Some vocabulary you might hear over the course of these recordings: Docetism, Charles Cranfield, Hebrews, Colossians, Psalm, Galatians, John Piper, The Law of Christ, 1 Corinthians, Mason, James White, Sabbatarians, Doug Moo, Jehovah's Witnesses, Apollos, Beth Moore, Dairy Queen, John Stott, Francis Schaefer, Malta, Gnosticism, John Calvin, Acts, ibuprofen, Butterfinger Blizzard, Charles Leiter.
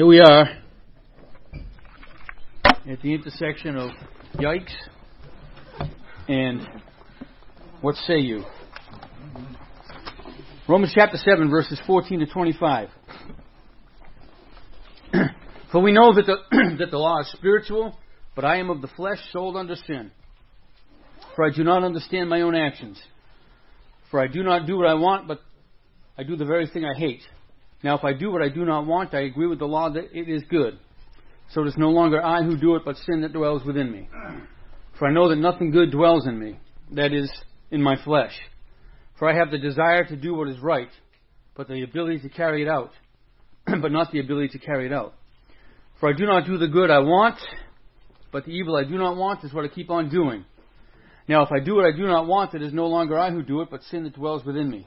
Here we are at the intersection of yikes and what say you. Romans chapter 7, verses 14 to 25. For we know that the law is spiritual, but I am of the flesh, sold under sin. For I do not understand my own actions. For I do not do what I want, but I do the very thing I hate. Now if I do what I do not want, I agree with the law that it is good. So it is no longer I who do it, but sin that dwells within me. For I know that nothing good dwells in me, that is, in my flesh. For I have the desire to do what is right, but the ability to carry it out, but not the ability to carry it out. For I do not do the good I want, but the evil I do not want is what I keep on doing. Now if I do what I do not want, it is no longer I who do it, but sin that dwells within me.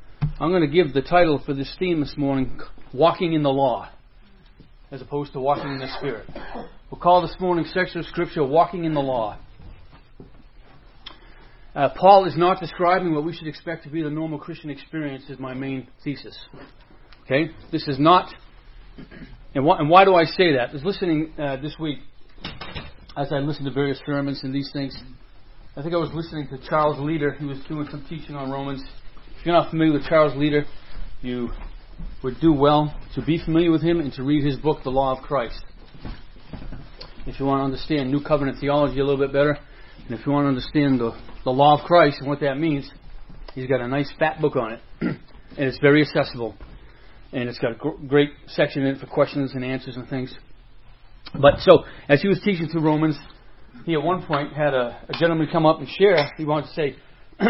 I'm going to give the title for this theme this morning, Walking in the Law, as opposed to Walking in the Spirit. We'll call this morning's section of Scripture, Walking in the Law. Paul is not describing what we should expect to be the normal Christian experience is my main thesis. Okay? This is not... And why do I say that? I was listening this week, as I listened to various sermons and these things. I think I was listening to Charles Leiter. He was doing some teaching on Romans. If you're not familiar with Charles Leiter, you would do well to be familiar with him and to read his book, The Law of Christ. If you want to understand New Covenant theology a little bit better, and if you want to understand the Law of Christ and what that means, he's got a nice fat book on it, and it's very accessible. And it's got a great section in it for questions and answers and things. But so, as he was teaching through Romans, he at one point had a gentleman come up and share. He wanted to say,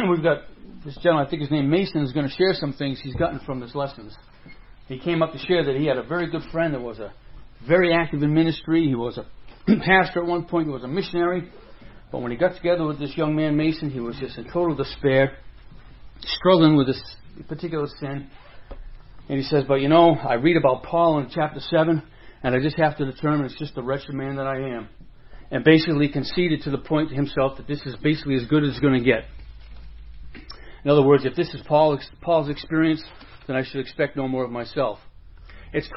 we've got this gentleman, I think his name Mason, is going to share some things he's gotten from his lessons. He came up to share that he had a very good friend that was a very active in ministry. He was a pastor at one point. He was a missionary. But when he got together with this young man, Mason, he was just in total despair, struggling with this particular sin. And he says, but you know, I read about Paul in chapter 7, and I just have to determine it's just the wretched man that I am. And basically conceded to the point to himself that this is basically as good as it's going to get. In other words, if this is Paul's experience, then I should expect no more of myself. It's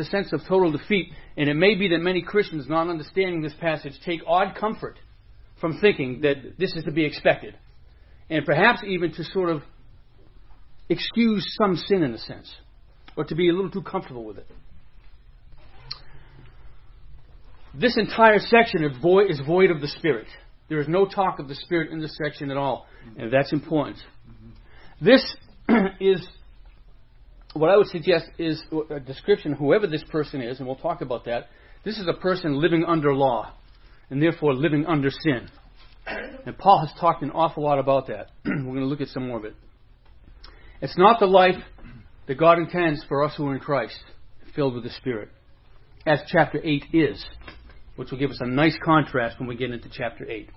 a sense of total defeat, and it may be that many Christians, not understanding this passage, take odd comfort from thinking that this is to be expected, and perhaps even to sort of excuse some sin in a sense, or to be a little too comfortable with it. This entire section is void of the Spirit. There is no talk of the Spirit in this section at all, and that's important. This is what I would suggest is a description of whoever this person is, and we'll talk about that. This is a person living under law, and therefore living under sin. And Paul has talked an awful lot about that. We're going to look at some more of it. It's not the life that God intends for us who are in Christ, filled with the Spirit, as chapter 8 is, which will give us a nice contrast when we get into chapter 8.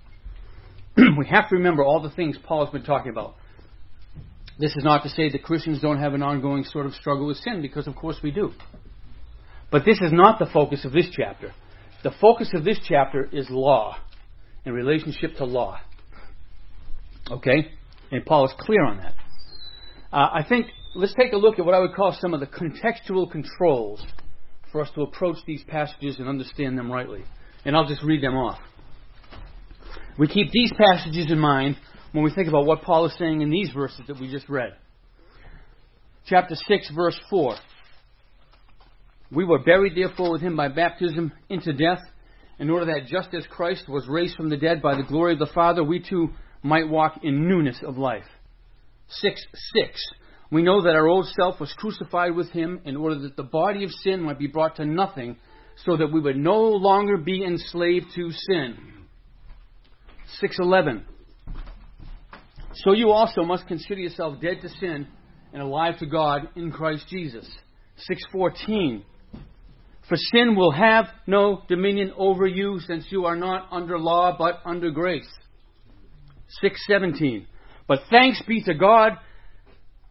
We have to remember all the things Paul has been talking about. This is not to say that Christians don't have an ongoing sort of struggle with sin, because of course we do. But this is not the focus of this chapter. The focus of this chapter is law, in relationship to law. Okay? And Paul is clear on that. I think, let's take a look at what I would call some of the contextual controls for us to approach these passages and understand them rightly. And I'll just read them off. We keep these passages in mind when we think about what Paul is saying in these verses that we just read. Chapter 6, verse 4. We were buried, therefore, with him by baptism into death, in order that just as Christ was raised from the dead by the glory of the Father, we too might walk in newness of life. 6:6. We know that our old self was crucified with him in order that the body of sin might be brought to nothing, so that we would no longer be enslaved to sin. 6:11. So you also must consider yourself dead to sin and alive to God in Christ Jesus. 6:14. For sin will have no dominion over you, since you are not under law, but under grace. 6:17. But thanks be to God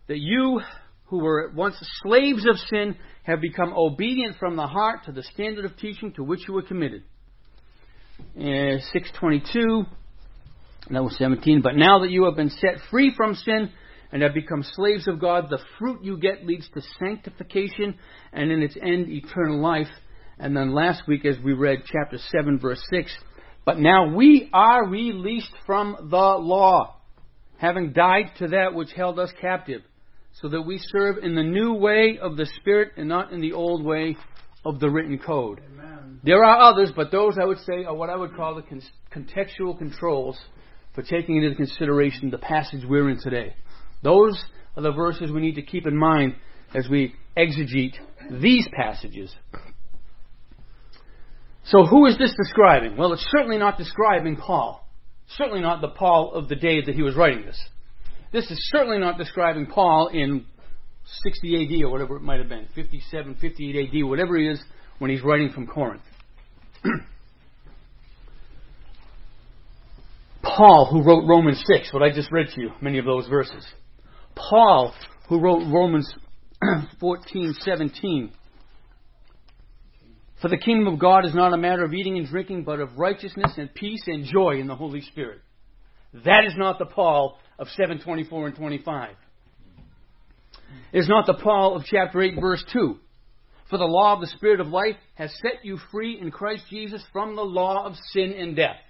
that you, who were once slaves of sin, have become obedient from the heart to the standard of teaching to which you were committed. 6:22. That was 17. But now that you have been set free from sin and have become slaves of God, the fruit you get leads to sanctification and in its end, eternal life. And then last week, as we read chapter 7, verse 6, but now we are released from the law, having died to that which held us captive, so that we serve in the new way of the Spirit and not in the old way of the written code. Amen. There are others, but those I would say are what I would call the contextual controls for taking into consideration the passage we're in today. Those are the verses we need to keep in mind as we exegete these passages. So who is this describing? Well, it's certainly not describing Paul. Certainly not the Paul of the day that he was writing this. This is certainly not describing Paul in 60 AD or whatever it might have been, 57, 58 AD, whatever he is, when he's writing from Corinth. Paul, who wrote Romans 6, what I just read to you, many of those verses. Paul, who wrote Romans 14:17. For the kingdom of God is not a matter of eating and drinking, but of righteousness and peace and joy in the Holy Spirit. That is not the Paul of 7:24 and 25. It is not the Paul of chapter 8, verse 2. For the law of the Spirit of life has set you free in Christ Jesus from the law of sin and death.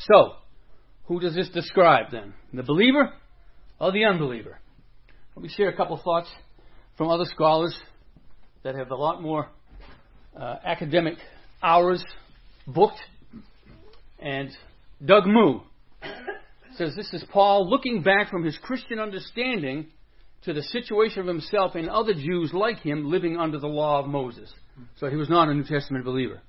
So, who does this describe then? The believer or the unbeliever? Let me share a couple of thoughts from other scholars that have a lot more academic hours booked. And Doug Moo says this is Paul looking back from his Christian understanding to the situation of himself and other Jews like him living under the law of Moses. So he was not a New Testament believer.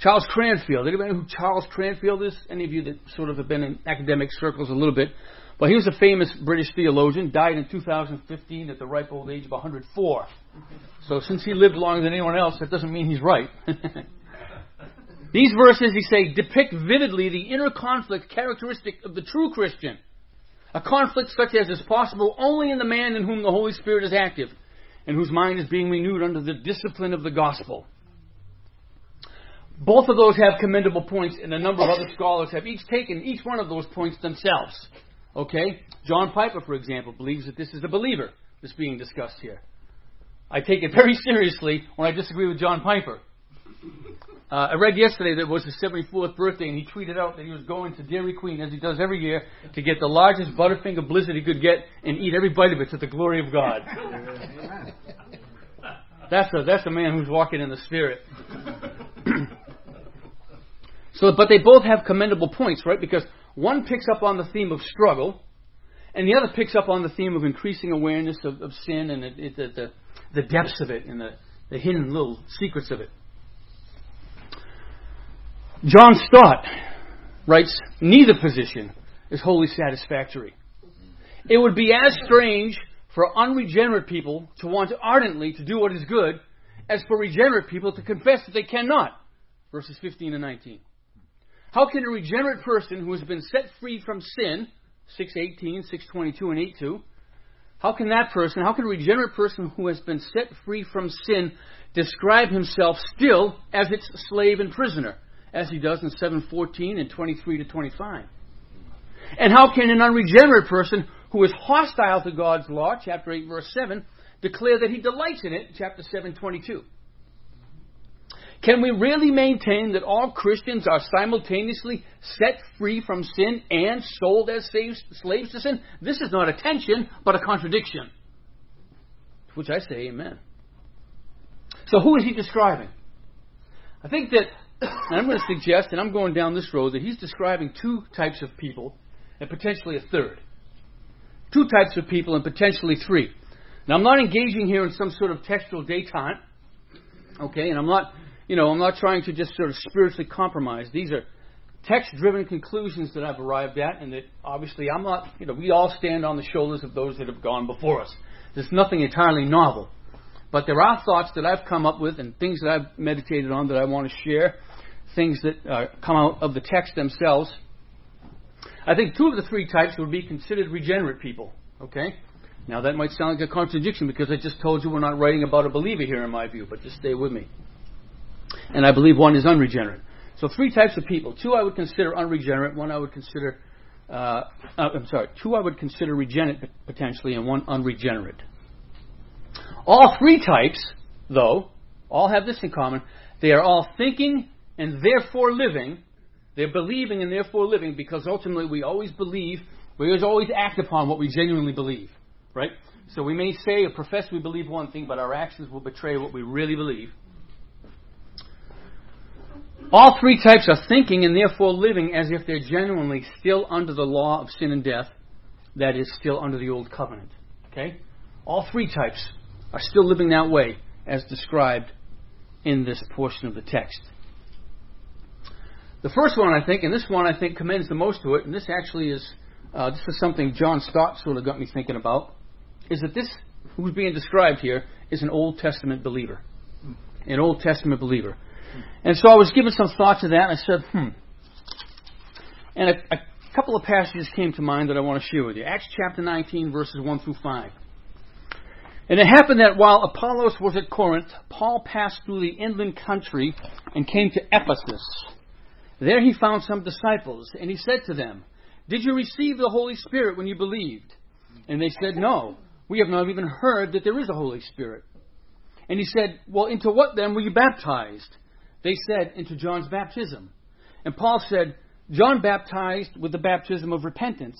Charles Cranfield. Anybody know who Charles Cranfield is? Any of you that sort of have been in academic circles a little bit? Well, he was a famous British theologian, died in 2015 at the ripe old age of 104. So since he lived longer than anyone else, that doesn't mean he's right. These verses, he say, depict vividly the inner conflict characteristic of the true Christian, a conflict such as is possible only in the man in whom the Holy Spirit is active and whose mind is being renewed under the discipline of the gospel. Both of those have commendable points, and a number of other scholars have each taken each one of those points themselves. Okay? John Piper, for example, believes that this is the believer that's being discussed here. I take it very seriously when I disagree with John Piper. I read yesterday that it was his 74th birthday, and he tweeted out that he was going to Dairy Queen, as he does every year, to get the largest Butterfinger Blizzard he could get and eat every bite of it to the glory of God. That's a man who's walking in the Spirit. So, but they both have commendable points, right? Because one picks up on the theme of struggle, and the other picks up on the theme of increasing awareness of sin and the depths of it and the hidden little secrets of it. John Stott writes, neither position is wholly satisfactory. It would be as strange for unregenerate people to want ardently to do what is good as for regenerate people to confess that they cannot. Verses 15 and 19. How can a regenerate person who has been set free from sin, 6:18, 6:22, and 8:2, how can a regenerate person who has been set free from sin describe himself still as its slave and prisoner? As he does in 7:14 and 23 to 25. And how can an unregenerate person who is hostile to God's law, chapter 8, verse 7, declare that he delights in it, chapter 7:22? Can we really maintain that all Christians are simultaneously set free from sin and sold as slaves to sin? This is not a tension, but a contradiction. To which I say amen. So who is he describing? I think that and I'm going to suggest, and I'm going down this road, that he's describing two types of people and potentially a third. Two types of people and potentially three. Now, I'm not engaging here in some sort of textual detente, okay? And I'm not trying to just sort of spiritually compromise. These are text-driven conclusions that I've arrived at, and that obviously I'm not, we all stand on the shoulders of those that have gone before us. There's nothing entirely novel. But there are thoughts that I've come up with and things that I've meditated on that I want to share, things that come out of the text themselves. I think two of the three types would be considered regenerate people. Okay? Now that might sound like a contradiction because I just told you we're not writing about a believer here in my view, but just stay with me. And I believe one is unregenerate. So three types of people. Two I would consider unregenerate, one I would consider two I would consider regenerate potentially, and one unregenerate. All three types, though, all have this in common. They are all thinking and therefore living. They're believing and therefore living, because ultimately we always believe, we always act upon what we genuinely believe, right? So we may say or profess we believe one thing, but our actions will betray what we really believe. All three types are thinking and therefore living as if they're genuinely still under the law of sin and death, that is, still under the old covenant. Okay? All three types are still living that way as described in this portion of the text. The first one, I think, and this one I think commends the most to it, and this actually is this is something John Stott sort of got me thinking about, is that this, who's being described here, is an Old Testament believer. An Old Testament believer. And so I was giving some thought to that, and I said, And a couple of passages came to mind that I want to share with you. Acts chapter 19, verses 1 through 5. And it happened that while Apollos was at Corinth, Paul passed through the inland country and came to Ephesus. There he found some disciples, and he said to them, "Did you receive the Holy Spirit when you believed?" And they said, "No, we have not even heard that there is a Holy Spirit." And he said, "Well, into what then were you baptized?" They said, "Into John's baptism." And Paul said, "John baptized with the baptism of repentance,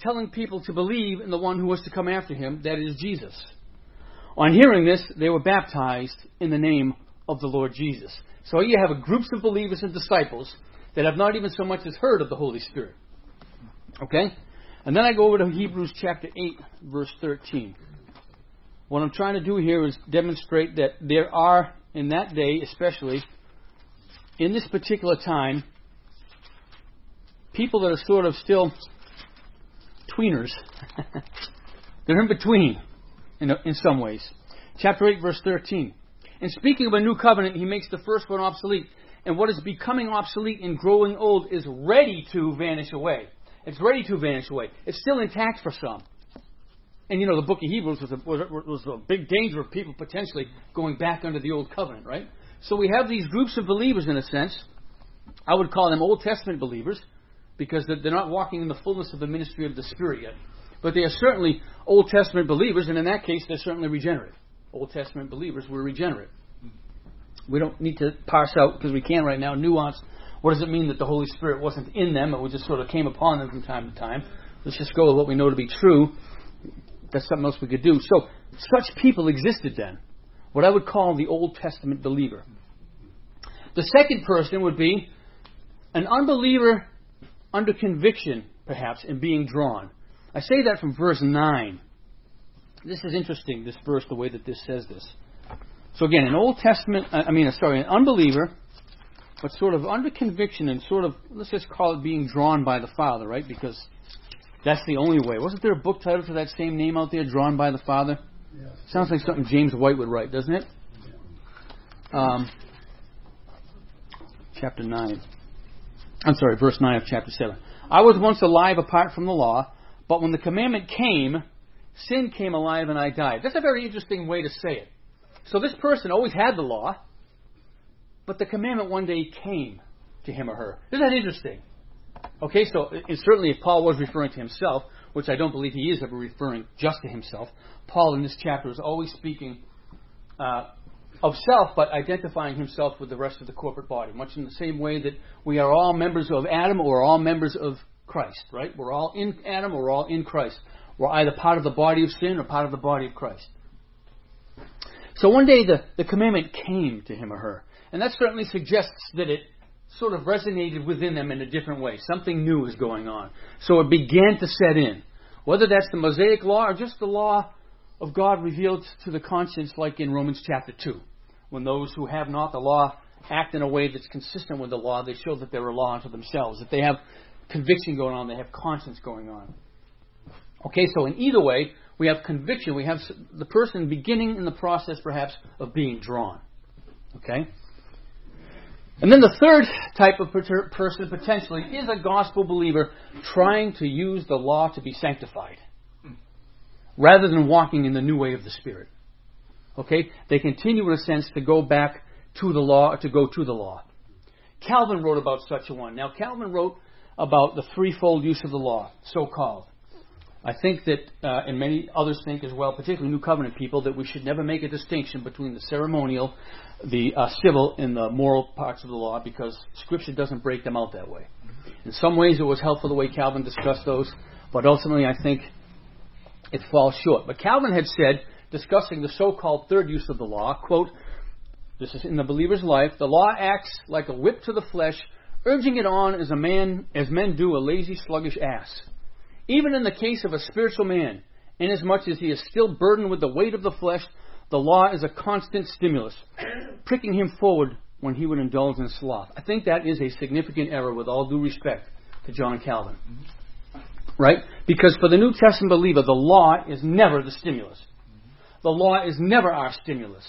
telling people to believe in the one who was to come after him, that is, Jesus." On hearing this, they were baptized in the name of the Lord Jesus. So you have groups of believers and disciples that have not even so much as heard of the Holy Spirit. Okay? And then I go over to Hebrews chapter 8, verse 13. What I'm trying to do here is demonstrate that there are, in that day especially, in this particular time, people that are sort of still tweeners. They're in between in some ways. Chapter 8, verse 13. And speaking of a new covenant, he makes the first one obsolete. And what is becoming obsolete and growing old is ready to vanish away. It's ready to vanish away. It's still intact for some. And you know, the book of Hebrews was a big danger of people potentially going back under the old covenant, right? So we have these groups of believers, in a sense. I would call them Old Testament believers, because they're not walking in the fullness of the ministry of the Spirit yet. But they are certainly Old Testament believers, and in that case, they're certainly regenerate. Old Testament believers were regenerate. We don't need to parse out, because we can right now, nuance. What does it mean that the Holy Spirit wasn't in them? It just sort of came upon them from time to time. Let's just go with what we know to be true. That's something else we could do. So, such people existed then. What I would call the Old Testament believer. The second person would be an unbeliever under conviction, perhaps, and being drawn. I say that from verse 9. This is interesting, this verse, the way that this says this. So again, an unbeliever, but sort of under conviction and sort of, let's just call it being drawn by the Father, right? Because that's the only way. Wasn't there a book title for that same name out there, Drawn by the Father? Yes. Sounds like something James White would write, doesn't it? Verse 9 of chapter 7. I was once alive apart from the law, but when the commandment came, sin came alive and I died. That's a very interesting way to say it. So this person always had the law, but the commandment one day came to him or her. Isn't that interesting? Okay, so certainly if Paul was referring to himself, which I don't believe he is ever referring just to himself, Paul in this chapter is always speaking of self, but identifying himself with the rest of the corporate body, much in the same way that we are all members of Adam or all members of Christ, right? We're all in Adam or we're all in Christ. We're either part of the body of sin or part of the body of Christ. So one day the commandment came to him or her. And that certainly suggests that it sort of resonated within them in a different way. Something new is going on. So it began to set in. Whether that's the Mosaic law or just the law of God revealed to the conscience, like in Romans chapter 2. When those who have not the law act in a way that's consistent with the law, they show that they're a law unto themselves. If they have conviction going on, they have conscience going on. Okay, so in either way, We have conviction. We have the person beginning in the process, perhaps, of being drawn. Okay? And then the third type of person, potentially, is a gospel believer trying to use the law to be sanctified, rather than walking in the new way of the Spirit. Okay? They continue, in a sense, to go back to the law, to go to the law. Calvin wrote about such a one. Now, Calvin wrote about the threefold use of the law, so-called. I think that, and many others think as well, particularly New Covenant people, that we should never make a distinction between the ceremonial, the civil, and the moral parts of the law, because Scripture doesn't break them out that way. In some ways, it was helpful the way Calvin discussed those, but ultimately I think it falls short. But Calvin had said, discussing the so-called third use of the law, quote, this is in The Believer's Life, the law acts like a whip to the flesh, urging it on as men do a lazy, sluggish ass. Even in the case of a spiritual man, inasmuch as he is still burdened with the weight of the flesh, the law is a constant stimulus, pricking him forward when he would indulge in sloth. I think that is a significant error, with all due respect to John Calvin. Right? Because for the New Testament believer, the law is never the stimulus. The law is never our stimulus.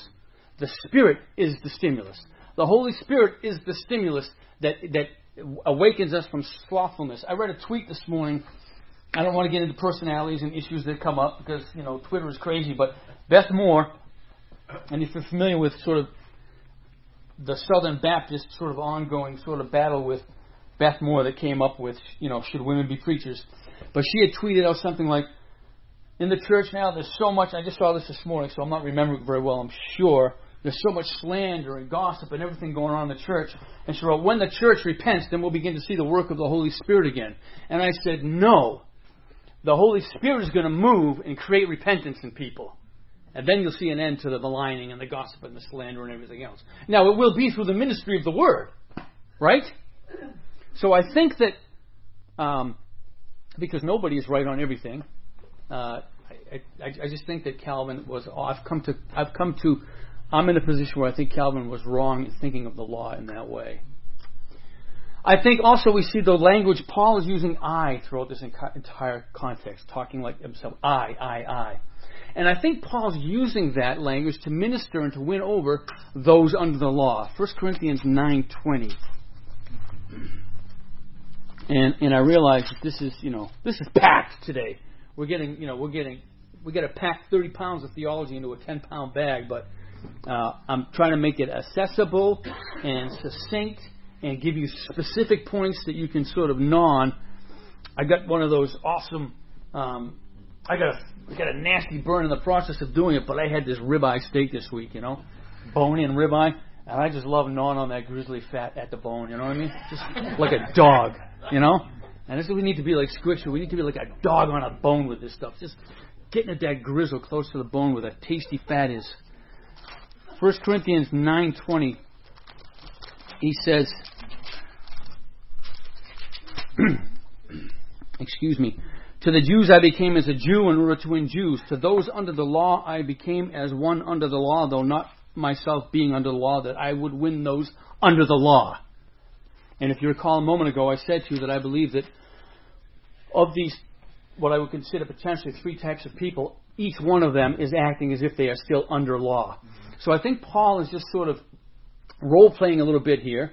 The Spirit is the stimulus. The Holy Spirit is the stimulus that awakens us from slothfulness. I read a tweet this morning. I don't want to get into personalities and issues that come up because, you know, Twitter is crazy, but Beth Moore, and if you're familiar with sort of the Southern Baptist sort of ongoing sort of battle with Beth Moore that came up with, you know, should women be preachers? But she had tweeted out something like, in the church now there's so much, I just saw this morning, so I'm not remembering it very well, I'm sure, there's so much slander and gossip and everything going on in the church. And she wrote, when the church repents, then we'll begin to see the work of the Holy Spirit again. And I said, no. The Holy Spirit is going to move and create repentance in people. And then you'll see an end to the maligning and the gossip and the slander and everything else. Now, it will be through the ministry of the Word, right? So I think that, because nobody is right on everything, I just think that Calvin was, I'm in a position where I think Calvin was wrong in thinking of the law in that way. I think also we see the language, Paul is using I throughout this entire context, talking like himself, I. And I think Paul's using that language to minister and to win over those under the law. 1 Corinthians 9:20. And I realize that this is packed today. We got to pack 30 pounds of theology into a 10-pound bag, but I'm trying to make it accessible and succinct and give you specific points that you can sort of gnaw on. I got one of those awesome, I got a nasty burn in the process of doing it, but I had this ribeye steak this week, you know, bone-in ribeye, and I just love gnawing on that grizzly fat at the bone, you know what I mean? Just like a dog, you know? And this is what we need to be like Scripture. We need to be like a dog on a bone with this stuff. Just getting at that grizzle close to the bone where that tasty fat is. 1 Corinthians 9:20, he says, excuse me, to the Jews I became as a Jew in order to win Jews. To those under the law I became as one under the law, though not myself being under the law, that I would win those under the law. And if you recall a moment ago, I said to you that I believe that of these, what I would consider potentially three types of people, each one of them is acting as if they are still under law. So I think Paul is just sort of role-playing a little bit here,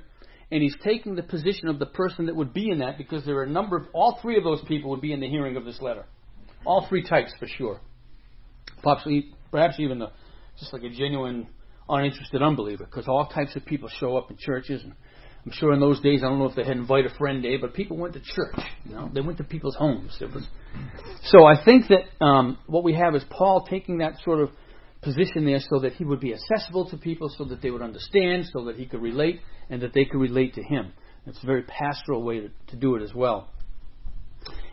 and he's taking the position of the person that would be in that, because there are a number of, all three of those people would be in the hearing of this letter. All three types, for sure. Perhaps even just like a genuine, uninterested unbeliever, because all types of people show up in churches, and I'm sure in those days, I don't know if they had Invite a Friend Day, but people went to church. You know, they went to people's homes. So I think that what we have is Paul taking that sort of position there so that he would be accessible to people, so that they would understand, so that he could relate, and that they could relate to him. It's a very pastoral way to do it as well.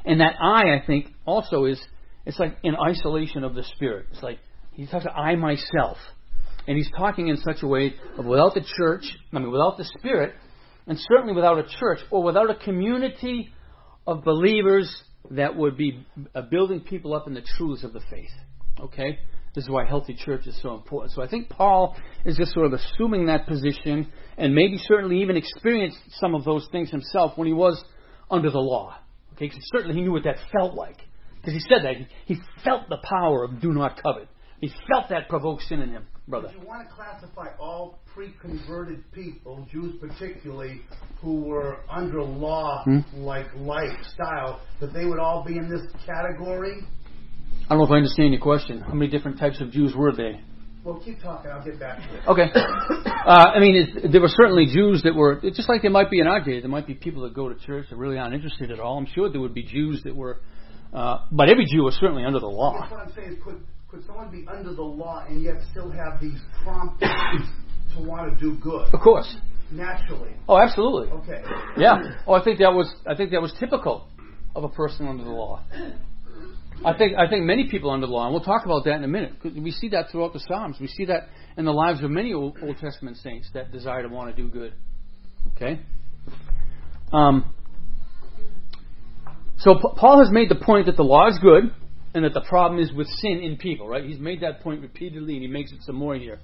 And that I think, also is, it's like in isolation of the Spirit. It's like he talks about I myself. And he's talking in such a way of without the Spirit, and certainly without a church or without a community of believers that would be building people up in the truths of the faith. Okay? This is why healthy church is so important. So I think Paul is just sort of assuming that position, and maybe certainly even experienced some of those things himself when he was under the law. Okay? Because certainly he knew what that felt like. Because he said that. He felt the power of do not covet. He felt that provoked sin in him, brother. If you want to classify all pre-converted people, Jews particularly, who were under law, like lifestyle, that they would all be in this category? I don't know if I understand your question. How many different types of Jews were they? Well, keep talking. I'll get back to it. Okay. I mean, there were certainly Jews that were, just like there might be in our day, there might be people that go to church that really aren't interested at all. I'm sure there would be Jews that were, but every Jew was certainly under the law. That's what I'm saying. Could someone be under the law and yet still have these promptings to want to do good? Of course. Naturally. Oh, absolutely. Okay. Yeah. Oh, I think that was typical of a person under the law. I think many people under the law, and we'll talk about that in a minute. We see that throughout the Psalms. We see that in the lives of many Old Testament saints that desire to want to do good. Okay? So Paul has made the point that the law is good and that the problem is with sin in people, right? He's made that point repeatedly, and he makes it some more here.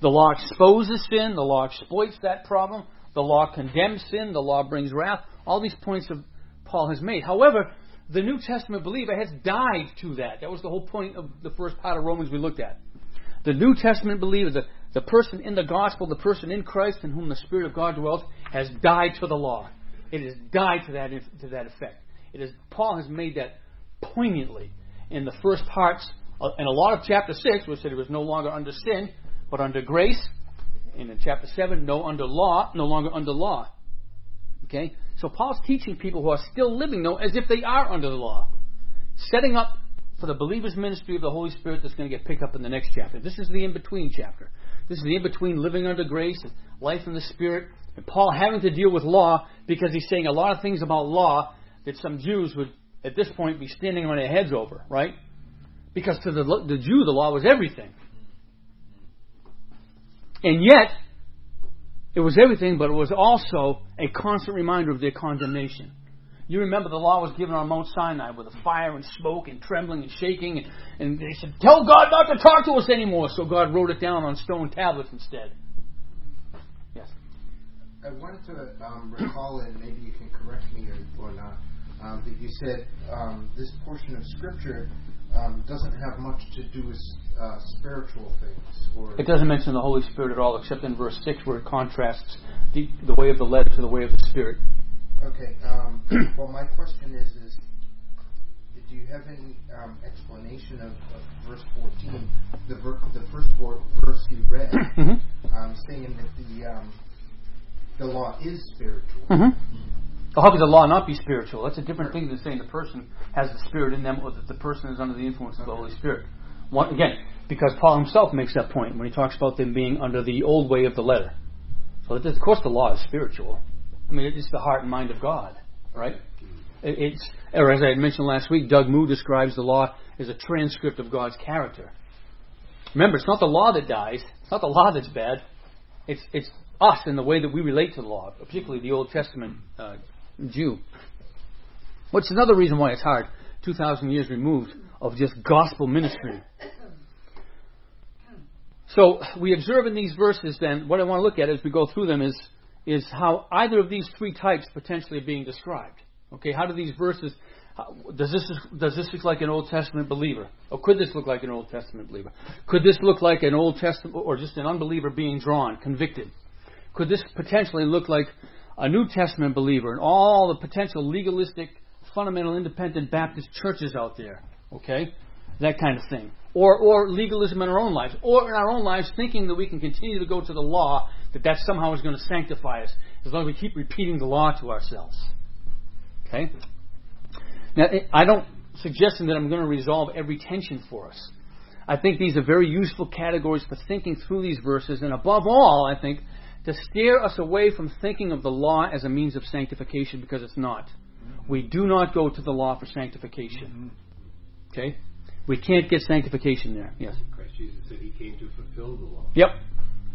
The law exposes sin. The law exploits that problem. The law condemns sin. The law brings wrath. All these points of Paul has made. However, the New Testament believer has died to that. That was the whole point of the first part of Romans we looked at. The New Testament believer, the person in the gospel, the person in Christ in whom the Spirit of God dwells, has died to the law. It has died to that effect. Paul has made that poignantly in the first parts, in a lot of chapter 6, which said it was no longer under sin, but under grace. And in chapter 7, no longer under law. Okay? So Paul's teaching people who are still living, though, as if they are under the law. Setting up for the believer's ministry of the Holy Spirit that's going to get picked up in the next chapter. This is the in-between chapter. This is the in-between living under grace and life in the Spirit. And Paul having to deal with law because he's saying a lot of things about law that some Jews would, at this point, be standing on their heads over, right? Because to the Jew, the law was everything. And yet, it was everything, but it was also a constant reminder of their condemnation. You remember the law was given on Mount Sinai with a fire and smoke and trembling and shaking. And they said, tell God not to talk to us anymore. So God wrote it down on stone tablets instead. Yes? I wanted to recall, and maybe you can correct me or not, that you said this portion of Scripture doesn't have much to do with spiritual things. Or it doesn't mention the Holy Spirit at all, except in verse 6 where it contrasts the way of the letter to the way of the Spirit. Okay. Well, my question is do you have any explanation of verse 14, the first verse you read, saying that the law is spiritual? Well, how could the law not be spiritual? That's a different thing than saying the person has the Spirit in them or that the person is under the influence of the Holy Spirit. Again, because Paul himself makes that point when he talks about them being under the old way of the letter. So, of course, the law is spiritual. I mean, it's the heart and mind of God, right? Or as I had mentioned last week, Doug Moo describes the law as a transcript of God's character. Remember, it's not the law that dies. It's not the law that's bad. It's us and the way that we relate to the law, particularly the Old Testament Jew. Which is another reason why it's hard 2,000 years removed of just gospel ministry. So we observe in these verses then, what I want to look at as we go through them is how either of these three types potentially are being described. Okay, how do these verses, does this look like an Old Testament believer? Or could this look like an Old Testament believer? Could this look like an Old Testament or just an unbeliever being drawn, convicted? Could this potentially look like a New Testament believer and all the potential legalistic, fundamental, independent Baptist churches out there, okay? That kind of thing. Or legalism in our own lives. Or in our own lives thinking that we can continue to go to the law, that somehow is going to sanctify us as long as we keep repeating the law to ourselves. Okay? Now, I don't suggest that I'm going to resolve every tension for us. I think these are very useful categories for thinking through these verses, and above all, I think, to steer us away from thinking of the law as a means of sanctification, because it's not. We do not go to the law for sanctification. Okay? We can't get sanctification there. Yes? Christ Jesus said he came to fulfill the law. Yep.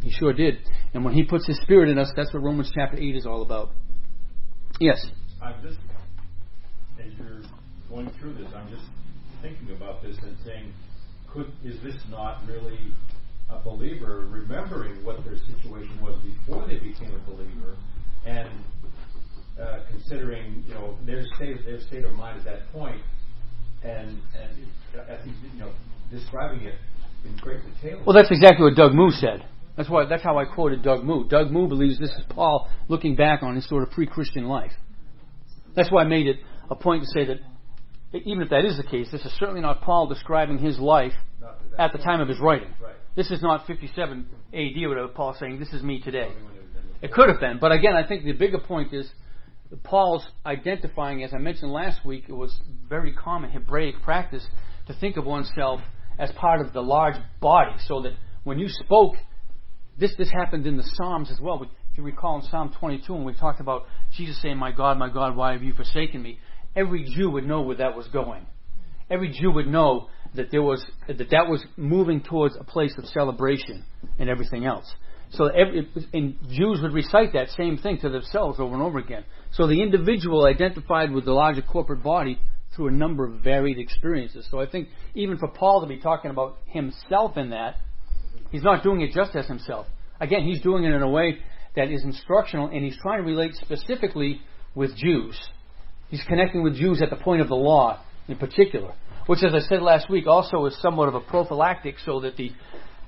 He sure did. And when he puts his Spirit in us, that's what Romans chapter 8 is all about. Yes? As you're going through this, I'm just thinking about this and saying, is this not really a believer remembering what their situation was before they became a believer, and considering, their state of mind at that point, and as he's describing it in great detail. Well, that's exactly what Doug Moo said. That's how I quoted Doug Moo. Doug Moo believes this is Paul looking back on his sort of pre-Christian life. That's why I made it a point to say that even if that is the case, this is certainly not Paul describing his life at the time of his writing. Right. This is not 57 A.D. or whatever, Paul saying, this is me today. It could have been. But again, I think the bigger point is Paul's identifying, as I mentioned last week, it was very common Hebraic practice to think of oneself as part of the large body, so that when you spoke, this happened in the Psalms as well. If you recall in Psalm 22, when we talked about Jesus saying, my God, why have you forsaken me?" Every Jew would know where that was going. Every Jew would know that that was moving towards a place of celebration and everything else. So and Jews would recite that same thing to themselves over and over again. So the individual identified with the larger corporate body through a number of varied experiences. So I think even for Paul to be talking about himself in that, he's not doing it just as himself. Again, he's doing it in a way that is instructional, and he's trying to relate specifically with Jews. He's connecting with Jews at the point of the law in particular, which, as I said last week, also is somewhat of a prophylactic, so that the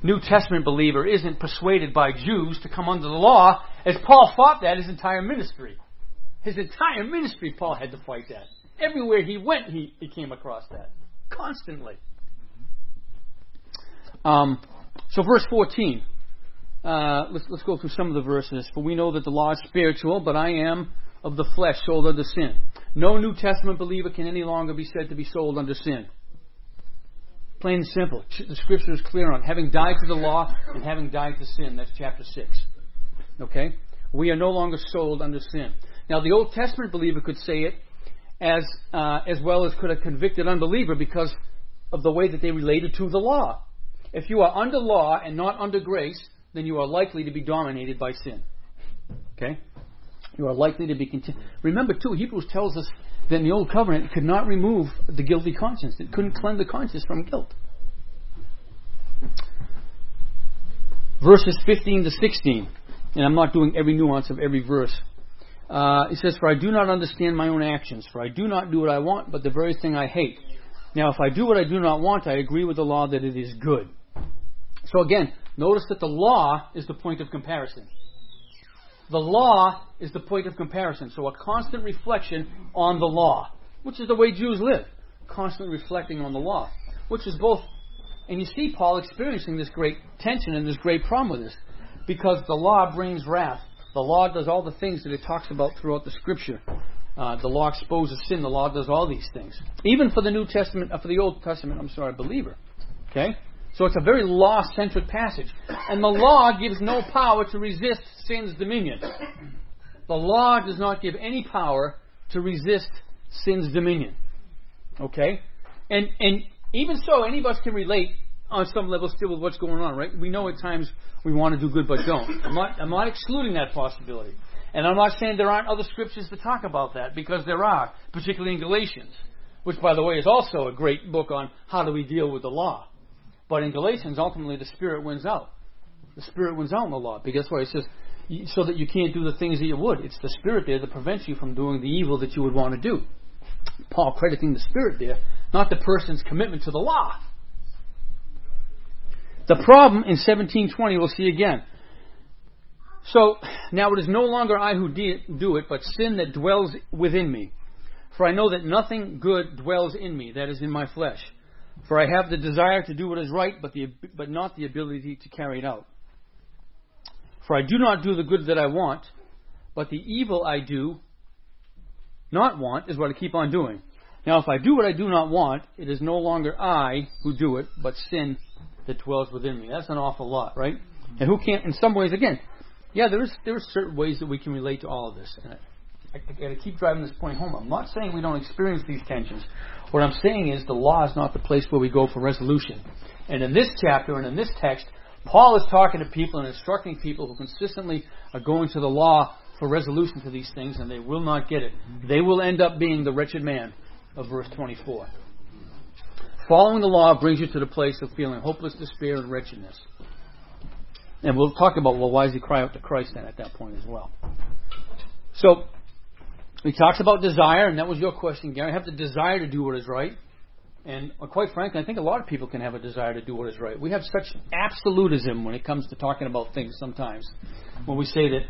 New Testament believer isn't persuaded by Jews to come under the law, as Paul fought that his entire ministry. His entire ministry, Paul had to fight that. Everywhere he went, he came across that. Constantly. So verse 14. Let's go through some of the verses. "For we know that the law is spiritual, but I am of the flesh, sold under sin. No New Testament believer can any longer be said to be sold under sin." Plain and simple. The Scripture is clear on having died to the law and having died to sin. That's chapter 6. Okay? We are no longer sold under sin. Now, the Old Testament believer could say it as well as could a convicted unbeliever, because of the way that they related to the law. If you are under law and not under grace, then you are likely to be dominated by sin. Okay? You are likely to be... Remember, too, Hebrews tells us that in the Old Covenant, it could not remove the guilty conscience. It couldn't cleanse the conscience from guilt. Verses 15 to 16. And I'm not doing every nuance of every verse. It says, "For I do not understand my own actions. For I do not do what I want, but the very thing I hate. Now, if I do what I do not want, I agree with the law that it is good." So again, notice that the law is the point of comparison. The law is the point of comparison. So a constant reflection on the law, which is the way Jews live, constantly reflecting on the law, which is both, and you see Paul experiencing this great tension and this great problem with this, because the law brings wrath. The law does all the things that it talks about throughout the Scripture. The law exposes sin. The law does all these things, even for the New Testament, for the Old Testament, believer. Okay? So it's a very law-centric passage. And the law gives no power to resist sin's dominion. The law does not give any power to resist sin's dominion. Okay? And even so, any of us can relate on some level still with what's going on, right? We know at times we want to do good but don't. I'm not excluding that possibility. And I'm not saying there aren't other scriptures to talk about that, because there are, particularly in Galatians, which, by the way, is also a great book on how do we deal with the law. But in Galatians, ultimately, the Spirit wins out. The Spirit wins out in the law. Because that's why it says, so that you can't do the things that you would. It's the Spirit there that prevents you from doing the evil that you would want to do. Paul crediting the Spirit there, not the person's commitment to the law. The problem in 17:20 we'll see again. "So, now it is no longer I who do it, but sin that dwells within me. For I know that nothing good dwells in me, that is, in my flesh. For I have the desire to do what is right, but not the ability to carry it out. For I do not do the good that I want, but the evil I do not want is what I keep on doing. Now if I do what I do not want, it is no longer I who do it, but sin that dwells within me." That's an awful lot, right? And who can't, in some ways, again, yeah, there are certain ways that we can relate to all of this. And I keep driving this point home. I'm not saying we don't experience these tensions. What I'm saying is the law is not the place where we go for resolution. And in this chapter and in this text, Paul is talking to people and instructing people who consistently are going to the law for resolution to these things, and they will not get it. They will end up being the wretched man of verse 24. Following the law brings you to the place of feeling hopeless despair and wretchedness. And we'll talk about, well, why does he cry out to Christ then at that point as well? So, he talks about desire, and that was your question, Gary. I have the desire to do what is right, And quite frankly, I think a lot of people can have a desire to do what is right. We have such absolutism when it comes to talking about things sometimes. When we say that,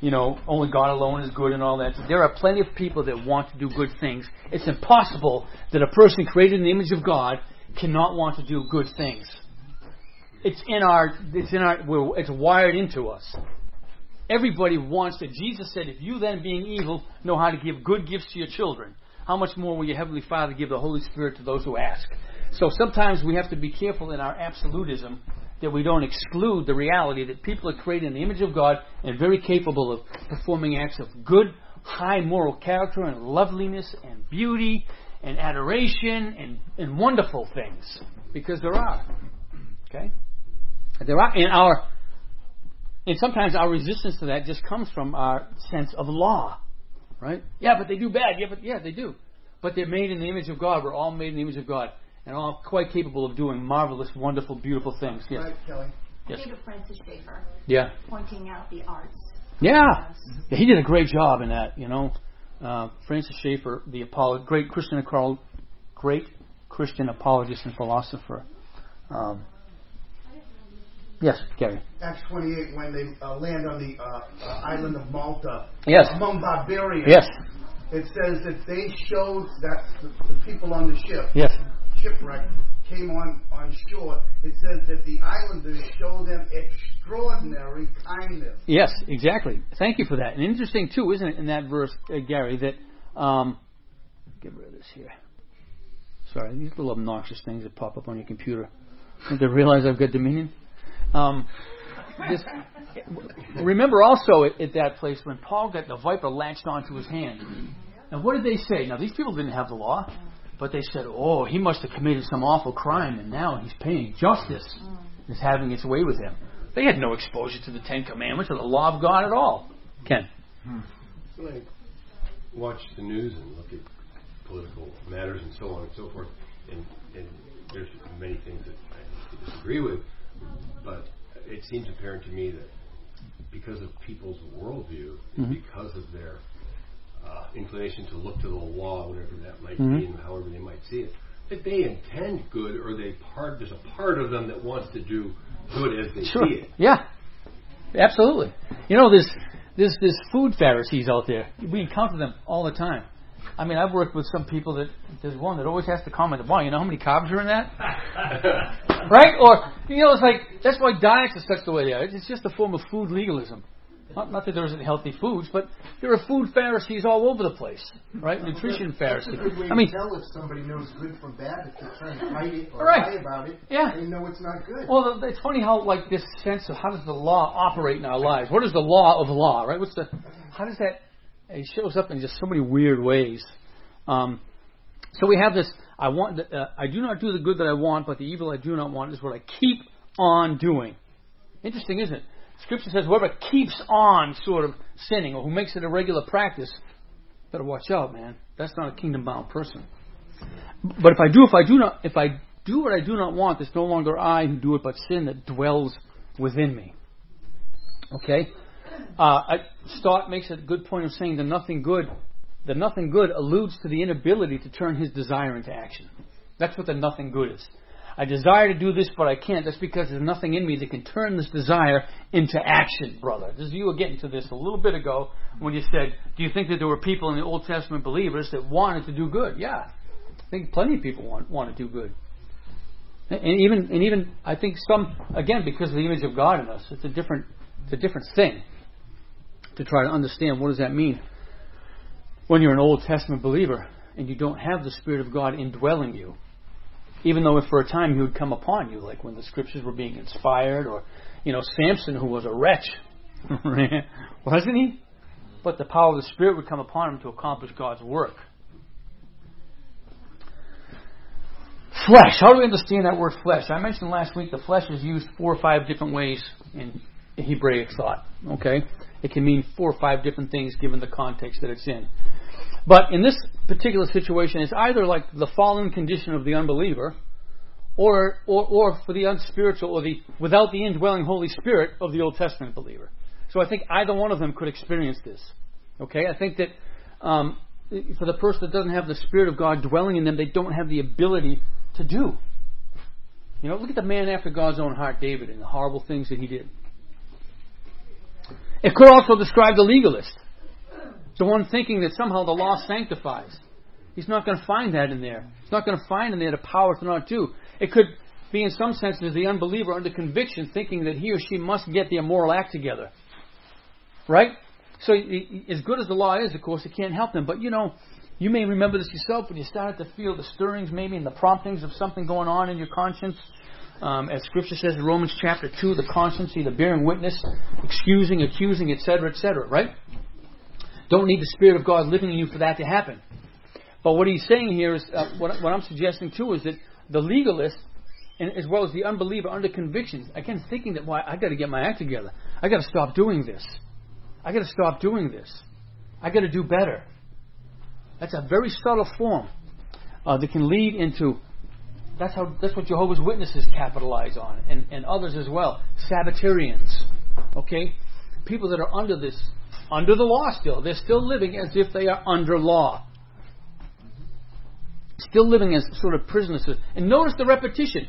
you know, only God alone is good and all that. There are plenty of people that want to do good things. It's impossible that a person created in the image of God cannot want to do good things. It's wired into us. Everybody wants it. Jesus said, if you then, being evil, know how to give good gifts to your children, how much more will your Heavenly Father give the Holy Spirit to those who ask? So sometimes we have to be careful in our absolutism that we don't exclude the reality that people are created in the image of God and very capable of performing acts of good, high moral character and loveliness and beauty and adoration and wonderful things. Because there are. Okay? There are. And sometimes our resistance to that just comes from our sense of law. Right? Yeah, but they do bad. Yeah, they do. But they're made in the image of God. We're all made in the image of God. And all quite capable of doing marvelous, wonderful, beautiful things. Yes. Right, Kelly. Yes. I gave a Francis Schaefer. Yeah. Pointing out the arts. Yeah. Yeah. He did a great job in that, you know. Francis Schaefer, the great Christian apologist and philosopher. Yes, Gary. Acts 28, when they land on the island of Malta. Yes. Among barbarians. Yes. It says that they showed that the people on the ship. Yes. Shipwreck came on shore. It says that the islanders show them extraordinary kindness. Yes, exactly. Thank you for that. And interesting too, isn't it, in that verse, Gary, that get rid of this here. Sorry, these little obnoxious things that pop up on your computer. Don't they realize I've got dominion? Remember also at that place when Paul got the viper latched onto his hand. Now what did they say? Now these people didn't have the law. But they said, oh, he must have committed some awful crime, and now he's paying justice. It's having its way with him. They had no exposure to the Ten Commandments or the law of God at all. Ken? When I watch the news and look at political matters and so on and so forth, and there's many things that I disagree with, but it seems apparent to me that because of people's worldview, because of their inclination to look to the law, whatever that might be, and however they might see it, that they intend good, or there's a part of them that wants to do good as they see it. Yeah, absolutely. You know, there's food Pharisees out there. We encounter them all the time. I mean, I've worked with some people that there's one that always has to comment, wow, you know how many carbs are in that? Right? Or, you know, it's like, that's why diets are such the way they are. It's just a form of food legalism. Not that there isn't healthy foods, but there are food Pharisees all over the place, right? Nutrition Pharisees. I mean, tell if somebody knows good from bad if they're trying to hide it or lie about it. Yeah, they know it's not good. Well, it's funny how like this sense of how does the law operate in our lives? What is the law of law, right? How does that? It shows up in just so many weird ways. So we have this. I do not do the good that I want, but the evil I do not want is what I keep on doing. Interesting, isn't it? Scripture says whoever keeps on sort of sinning or who makes it a regular practice, better watch out, man. That's not a kingdom-bound person. But if I do what I do not want, it's no longer I who do it, but sin that dwells within me. Okay? Stott makes a good point of saying the nothing good alludes to the inability to turn his desire into action. That's what the nothing good is. I desire to do this, but I can't. That's because there's nothing in me that can turn this desire into action, brother. You were getting to this a little bit ago when you said, do you think that there were people in the Old Testament believers that wanted to do good? Yeah. I think plenty of people want to do good. And even I think some, again, because of the image of God in us, it's a different thing to try to understand what does that mean when you're an Old Testament believer and you don't have the Spirit of God indwelling you. Even though if for a time he would come upon you, like when the scriptures were being inspired, or, you know, Samson, who was a wretch, wasn't he? But the power of the Spirit would come upon him to accomplish God's work. Flesh. How do we understand that word flesh? I mentioned last week the flesh is used 4 or 5 different ways in Hebraic thought. Okay? It can mean 4 or 5 different things given the context that it's in. But in this particular situation, it's either like the fallen condition of the unbeliever, or for the unspiritual, or the without the indwelling Holy Spirit of the Old Testament believer. So I think either one of them could experience this. Okay, I think that for the person that doesn't have the Spirit of God dwelling in them, they don't have the ability to do. You know, look at the man after God's own heart, David, and the horrible things that he did. It could also describe the legalist, the one thinking that somehow the law sanctifies. He's not going to find that in there. He's not going to find in there the power to not do. It could be, in some senses, the unbeliever under conviction thinking that he or she must get the immoral act together. Right? So, as good as the law is, of course, it can't help them. But, you know, you may remember this yourself when you started to feel the stirrings, maybe, and the promptings of something going on in your conscience. As Scripture says in Romans chapter 2, the conscience, either bearing witness, excusing, accusing, etc., right? Don't need the Spirit of God living in you for that to happen. But what he's saying here is, what I'm suggesting too, is that the legalist, and as well as the unbeliever under convictions, again, thinking that, well, I've got to get my act together. I've got to stop doing this. I've got to stop doing this. I've got to do better. That's a very subtle form that can lead into... That's what Jehovah's Witnesses capitalize on, and others as well. Sabbatarians, okay? People that are under this, under the law still. They're still living as if they are under law. Still living as sort of prisoners. And notice the repetition.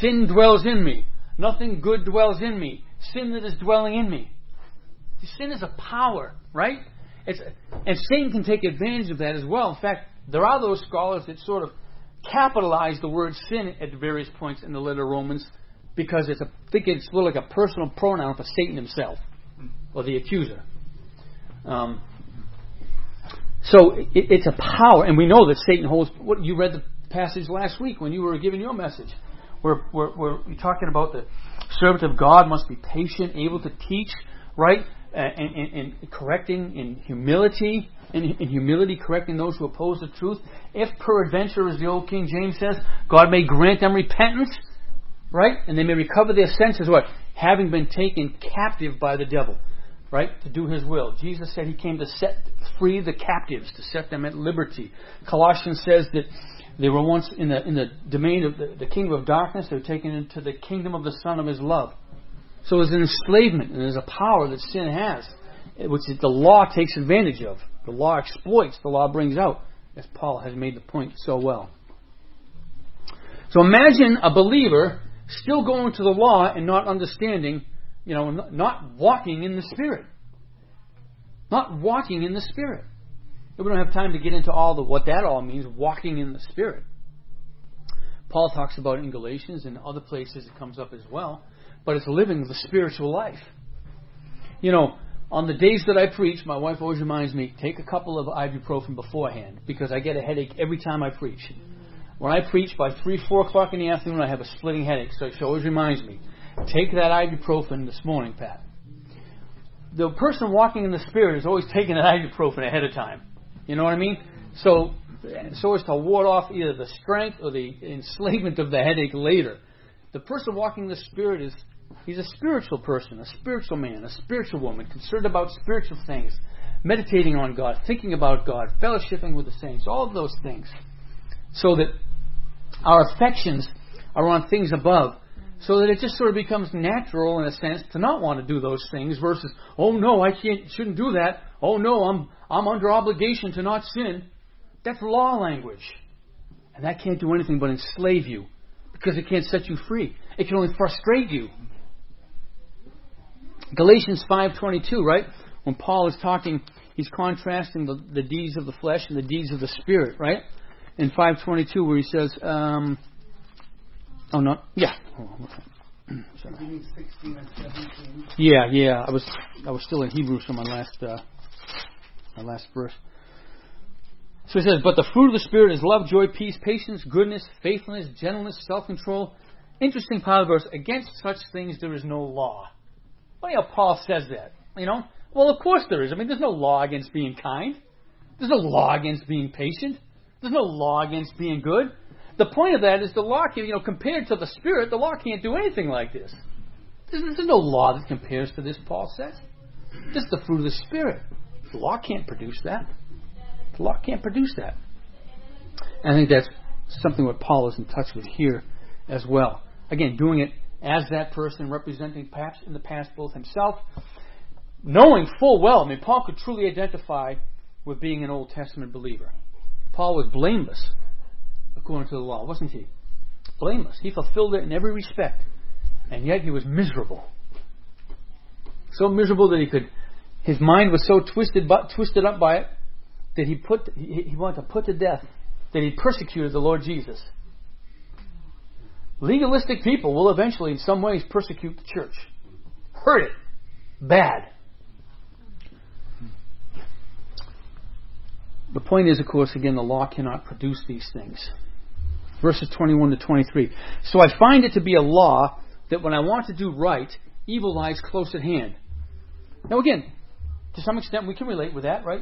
Sin dwells in me. Nothing good dwells in me. Sin that is dwelling in me. Sin is a power, right? And Satan can take advantage of that as well. In fact, there are those scholars that sort of capitalize the word sin at various points in the letter of Romans because it's more like a personal pronoun for Satan himself or the accuser. So it's a power, and we know that Satan holds. What you read the passage last week when you were giving your message, we're talking about the servant of God must be patient, able to teach, right, and correcting in humility. In humility, correcting those who oppose the truth. If peradventure, as the old King James says, God may grant them repentance, right? And they may recover their senses, what? Having been taken captive by the devil, right? To do his will. Jesus said he came to set free the captives, to set them at liberty. Colossians says that they were once in the domain of the kingdom of darkness. They were taken into the kingdom of the Son of His love. So there's an enslavement, and there's a power that sin has, which the law takes advantage of. The law exploits, the law brings out, as Paul has made the point so well. So imagine a believer still going to the law and not understanding, you know, not walking in the Spirit. Not walking in the Spirit. We don't have time to get into all the what that all means, walking in the Spirit. Paul talks about it in Galatians, and other places it comes up as well. But it's living the spiritual life. You know, on the days that I preach, my wife always reminds me, take a couple of ibuprofen beforehand, because I get a headache every time I preach. When I preach by 3, 4 o'clock in the afternoon, I have a splitting headache, so she always reminds me, take that ibuprofen this morning, Pat. The person walking in the Spirit is always taking that ibuprofen ahead of time. You know what I mean? So as to ward off either the strength or the enslavement of the headache later. The person walking in the Spirit is... he's a spiritual person, a spiritual man, a spiritual woman, concerned about spiritual things, meditating on God, thinking about God, fellowshipping with the saints, all of those things. So that our affections are on things above, so that it just sort of becomes natural, in a sense, to not want to do those things versus, oh no, I shouldn't do that. Oh no, I'm under obligation to not sin. That's law language. And that can't do anything but enslave you, because it can't set you free. It can only frustrate you. Galatians 5:22, right? When Paul is talking, he's contrasting the deeds of the flesh and the deeds of the Spirit, right? In 5:22, where he says, Sorry. 16 and 17. Yeah. I was still in Hebrews from my last verse. So he says, but the fruit of the Spirit is love, joy, peace, patience, goodness, faithfulness, gentleness, self-control. Interesting part of the verse. Against such things there is no law. Funny how Paul says that, you know? Well, of course there is. I mean, there's no law against being kind. There's no law against being patient. There's no law against being good. The point of that is the law, you know, compared to the Spirit, the law can't do anything like this. There's no law that compares to this, Paul says. This is the fruit of the Spirit. The law can't produce that. The law can't produce that. And I think that's something what Paul is in touch with here as well. Again, doing it as that person, representing perhaps in the past both himself, knowing full well, I mean, Paul could truly identify with being an Old Testament believer. Paul was blameless according to the law, wasn't he? blameless. He fulfilled it in every respect. And yet he was miserable. So miserable that his mind was so twisted up by it that he wanted to put to death, that he persecuted the Lord Jesus. Legalistic people will eventually in some ways persecute the church. Hurt it. Bad. The point is, of course, again, the law cannot produce these things. Verses 21 to 23. So I find it to be a law that when I want to do right, evil lies close at hand. Now again, to some extent we can relate with that, right?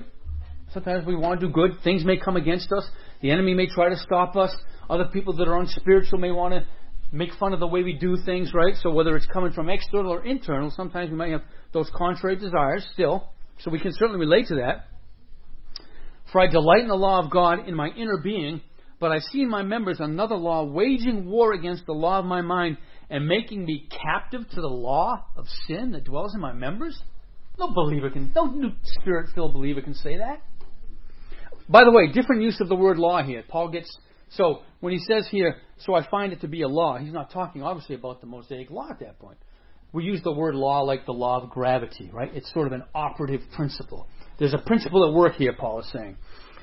Sometimes we want to do good. Things may come against us. The enemy may try to stop us. Other people that are unspiritual may want to make fun of the way we do things, right? So whether it's coming from external or internal, sometimes we might have those contrary desires still. So we can certainly relate to that. For I delight in the law of God in my inner being, but I see in my members another law waging war against the law of my mind and making me captive to the law of sin that dwells in my members. No new spirit-filled believer can say that. By the way, different use of the word law here. So when he says here, so I find it to be a law, he's not talking obviously about the Mosaic law at that point. We use the word law like the law of gravity, right? It's sort of an operative principle. There's a principle at work here, Paul is saying.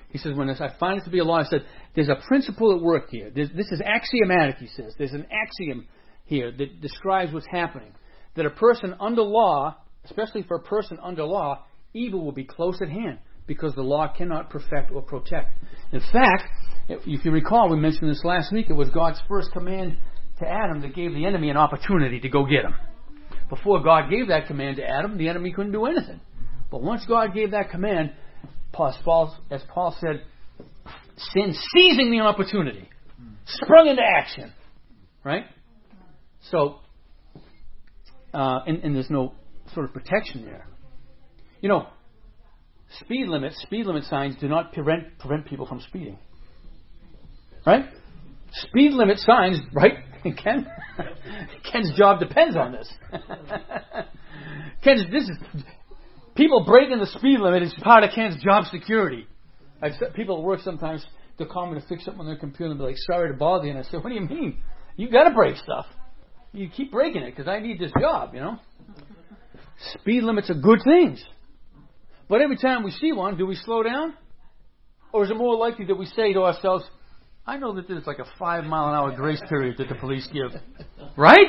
He says, when I find it to be a law, he said, there's a principle at work here. This is axiomatic, he says. There's an axiom here that describes what's happening. That a person under law, especially for a person under law, evil will be close at hand because the law cannot perfect or protect. In fact, if you recall, we mentioned this last week, it was God's first command to Adam that gave the enemy an opportunity to go get him. Before God gave that command to Adam, the enemy couldn't do anything. But once God gave that command, as Paul said, sin seizing the opportunity, sprung into action, right? So, and there's no sort of protection there. You know, speed limit signs do not prevent people from speeding, right? Speed limit signs, right? Ken's job depends on this. People breaking the speed limit is part of Ken's job security. People at work sometimes, they'll call me to fix something on their computer and be like, sorry to bother you. And I say, what do you mean? You got to break stuff. You keep breaking it because I need this job, you know. Speed limits are good things. But every time we see one, do we slow down? Or is it more likely that we say to ourselves, I know that there's like a 5-mile-an-hour grace period that the police give. Right?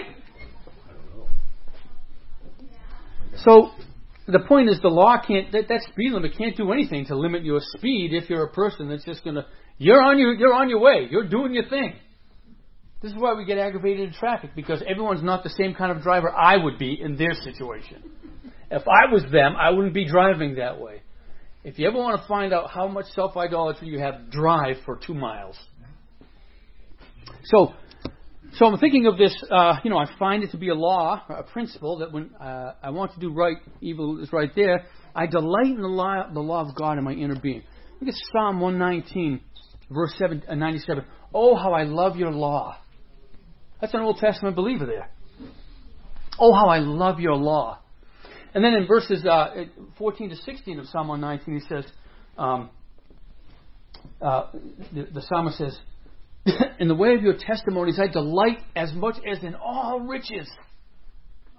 So the point is, the law can't, that speed limit can't do anything to limit your speed if you're a person that's just going to, you're on your way, you're doing your thing. This is why we get aggravated in traffic, because everyone's not the same kind of driver I would be in their situation. If I was them, I wouldn't be driving that way. If you ever want to find out how much self-idolatry you have, drive for 2 miles. So I'm thinking of this, I find it to be a law, a principle, that when I want to do right, evil is right there. I delight in the law of God in my inner being. Look at Psalm 119, verse 97. Oh, how I love your law. That's an Old Testament believer there. Oh, how I love your law. And then in verses 14 to 16 of Psalm 119, he says, the psalmist says, in the way of your testimonies, I delight as much as in all riches.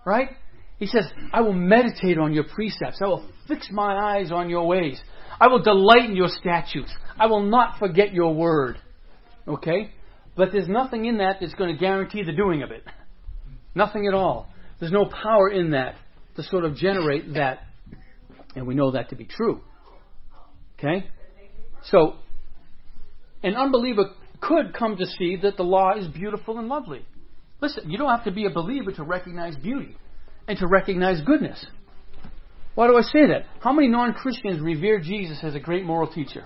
Right? He says, I will meditate on your precepts. I will fix my eyes on your ways. I will delight in your statutes. I will not forget your word. Okay? But there's nothing in that that's going to guarantee the doing of it. Nothing at all. There's no power in that to sort of generate that. And we know that to be true. Okay? So, an unbeliever could come to see that the law is beautiful and lovely. Listen, you don't have to be a believer to recognize beauty and to recognize goodness. Why do I say that? How many non-Christians revere Jesus as a great moral teacher?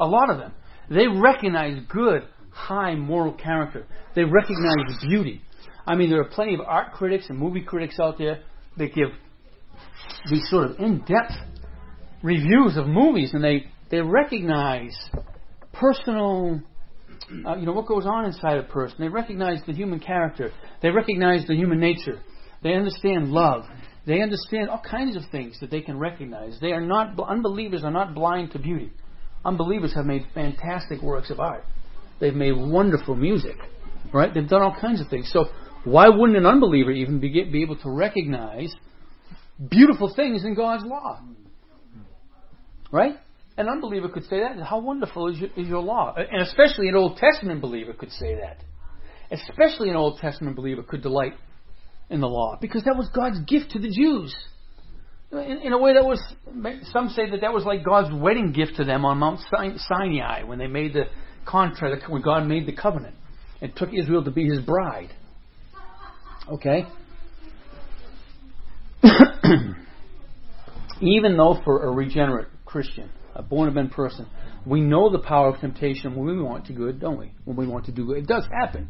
A lot of them. They recognize good, high moral character. They recognize beauty. I mean, there are plenty of art critics and movie critics out there that give these sort of in-depth reviews of movies, and they recognize personal... what goes on inside a person. They recognize the human character. They recognize the human nature. They understand love. They understand all kinds of things that they can recognize. Unbelievers are not blind to beauty. Unbelievers have made fantastic works of art. They've made wonderful music. right? They've done all kinds of things. So why wouldn't an unbeliever even be able to recognize beautiful things in God's law? Right? An unbeliever could say that. How wonderful is your law? And especially an Old Testament believer could say that. Especially an Old Testament believer could delight in the law, because that was God's gift to the Jews. In a way, that was, some say that was like God's wedding gift to them on Mount Sinai when they made the contract, when God made the covenant and took Israel to be his bride. Okay? Even though for a regenerate Christian, a born-again person, we know the power of temptation when we want to do good, don't we? When we want to do good. It does happen.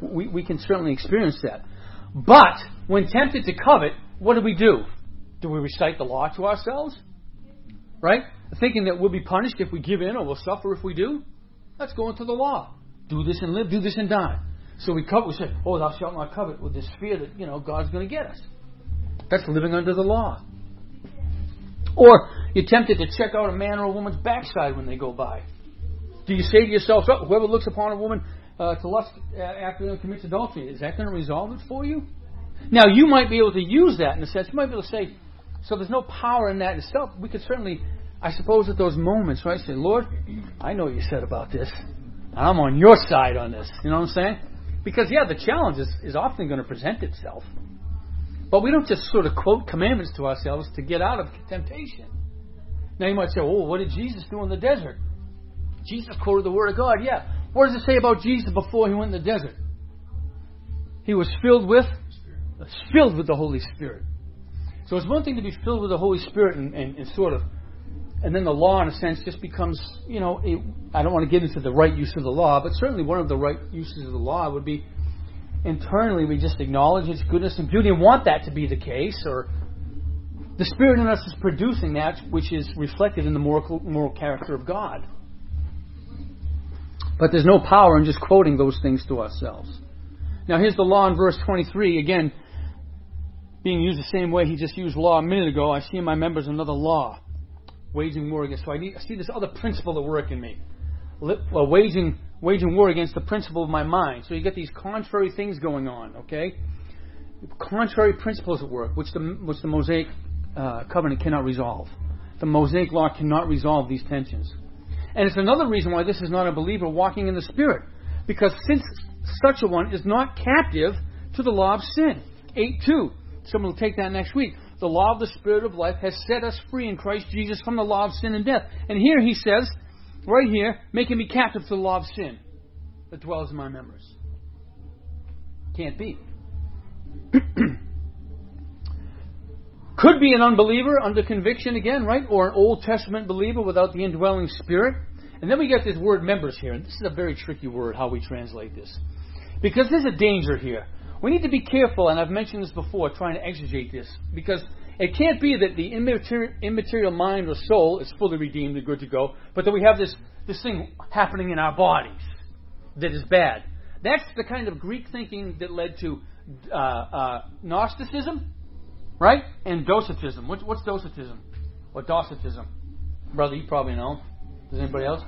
We can certainly experience that. But when tempted to covet, what do? Do we recite the law to ourselves? Right? Thinking that we'll be punished if we give in, or we'll suffer if we do? That's going to the law. Do this and live, do this and die. So we say, oh, thou shalt not covet, with this fear that, God's going to get us. That's living under the law. Or you're tempted to check out a man or a woman's backside when they go by. Do you say to yourself, oh, whoever looks upon a woman to lust after them commits adultery, is that going to resolve it for you? Now, you might be able to use that in a sense. You might be able to say, so there's no power in that itself. We could certainly, I suppose, at those moments, right, say, Lord, I know what you said about this, and I'm on your side on this. You know what I'm saying? Because, the challenge is often going to present itself. But we don't just sort of quote commandments to ourselves to get out of temptation. Now you might say, oh, what did Jesus do in the desert? Jesus quoted the Word of God, yeah. What does it say about Jesus before he went in the desert? He was filled with the Holy Spirit. So it's one thing to be filled with the Holy Spirit and sort of, and then the law in a sense just becomes, I don't want to get into the right use of the law, but certainly one of the right uses of the law would be internally we just acknowledge its goodness and beauty and want that to be the case, or the Spirit in us is producing that which is reflected in the moral character of God. But there's no power in just quoting those things to ourselves. Now here's the law in verse 23, again, being used the same way he just used law a minute ago. I see in my members another law, waging war against. So I see this other principle at work in me, waging war against the principle of my mind. So you get these contrary things going on, okay? Contrary principles at work, which the Mosaic covenant cannot resolve. The Mosaic law cannot resolve these tensions. And it's another reason why this is not a believer walking in the Spirit. Because since such a one is not captive to the law of sin. 8:2. Someone will take that next week. The law of the Spirit of life has set us free in Christ Jesus from the law of sin and death. And here he says, right here, making me captive to the law of sin that dwells in my members. Can't be. Could be an unbeliever under conviction again, right? Or an Old Testament believer without the indwelling Spirit. And then we get this word members here. And this is a very tricky word, how we translate this. Because there's a danger here. We need to be careful, and I've mentioned this before, trying to exegete this. Because it can't be that the immaterial mind or soul is fully redeemed and good to go, but that we have this thing happening in our bodies that is bad. That's the kind of Greek thinking that led to Gnosticism. Right? And Docetism. What's Docetism? Or Docetism? Brother, you probably know. Does anybody else?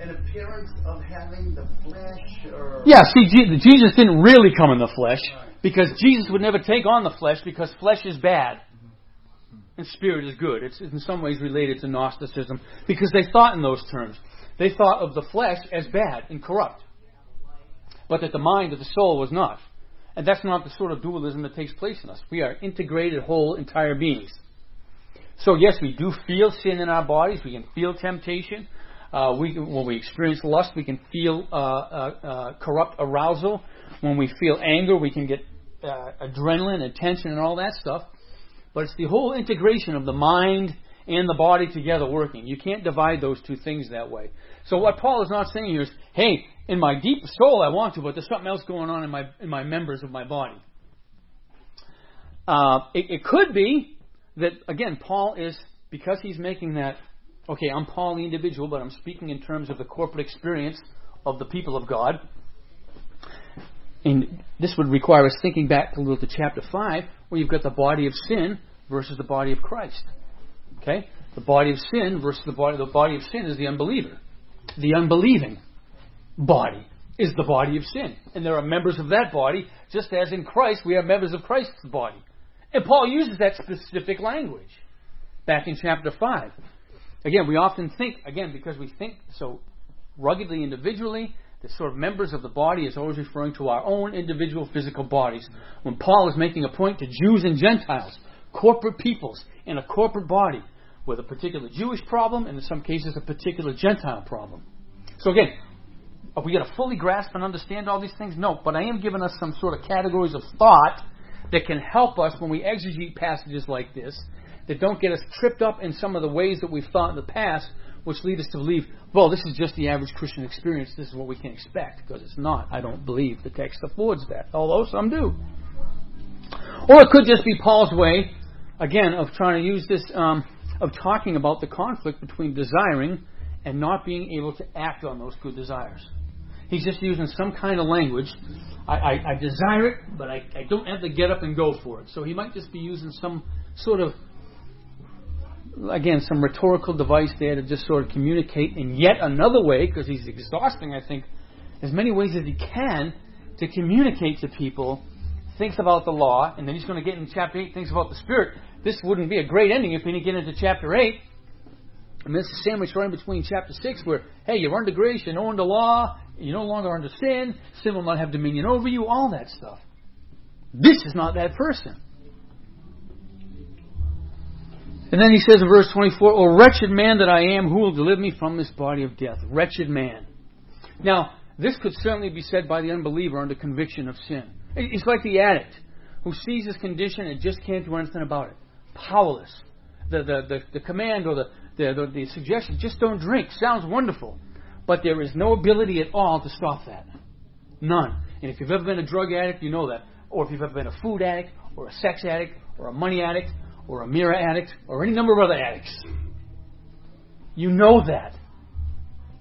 An appearance of having the flesh or... Yeah, see, Jesus didn't really come in the flesh, right? Because Jesus would never take on the flesh, because flesh is bad and spirit is good. It's in some ways related to Gnosticism, because they thought in those terms. They thought of the flesh as bad and corrupt, but that the mind of the soul was not. And that's not the sort of dualism that takes place in us. We are integrated, whole, entire beings. So yes, we do feel sin in our bodies. We can feel temptation. When we experience lust, we can feel corrupt arousal. When we feel anger, we can get adrenaline and tension and all that stuff. But it's the whole integration of the mind and the body together working. You can't divide those two things that way. So what Paul is not saying here is, hey, in my deep soul I want to, but there's something else going on in my members of my body. It could be that, again, Paul is, because he's making that, okay, I'm Paul the individual, but I'm speaking in terms of the corporate experience of the people of God. And this would require us thinking back a little to chapter 5, where you've got the body of sin versus the body of Christ. Okay? The body of sin versus the body of sin is the unbeliever. The unbelieving body. is the body of sin. And there are members of that body, just as in Christ we are members of Christ's body. And Paul uses that specific language back in chapter 5. Again, we often think, again, because we think so ruggedly individually, the sort of members of the body is always referring to our own individual physical bodies. When Paul is making a point to Jews and Gentiles, corporate peoples in a corporate body, with a particular Jewish problem and in some cases a particular Gentile problem. So again, are we going to fully grasp and understand all these things? No, but I am giving us some sort of categories of thought that can help us when we exegete passages like this, that don't get us tripped up in some of the ways that we've thought in the past, which lead us to believe, well, this is just the average Christian experience, this is what we can expect, because it's not. I don't believe the text affords that, although some do. Or it could just be Paul's way, again, of trying to use this, of talking about the conflict between desiring and not being able to act on those good desires. He's just using some kind of language. I desire it, but I don't have to get up and go for it. So he might just be using some sort of, again, some rhetorical device there to just sort of communicate in yet another way, because he's exhausting, I think, as many ways as he can to communicate to people, thinks about the law, and then he's going to get into chapter 8, thinks about the Spirit. This wouldn't be a great ending if we didn't get into chapter 8. And this is sandwiched right in between chapter 6 where, hey, you're under grace, you're no under law, you're no longer under sin, sin will not have dominion over you, all that stuff. This is not that person. And then he says in verse 24, "O wretched man that I am, who will deliver me from this body of death?" Wretched man. Now, this could certainly be said by the unbeliever under conviction of sin. It's like the addict who sees his condition and just can't do anything about it. Powerless. The command or the suggestion, just don't drink, sounds wonderful. But there is no ability at all to stop that. None. And if you've ever been a drug addict, you know that. Or if you've ever been a food addict, or a sex addict, or a money addict, or a mirror addict, or any number of other addicts. You know that.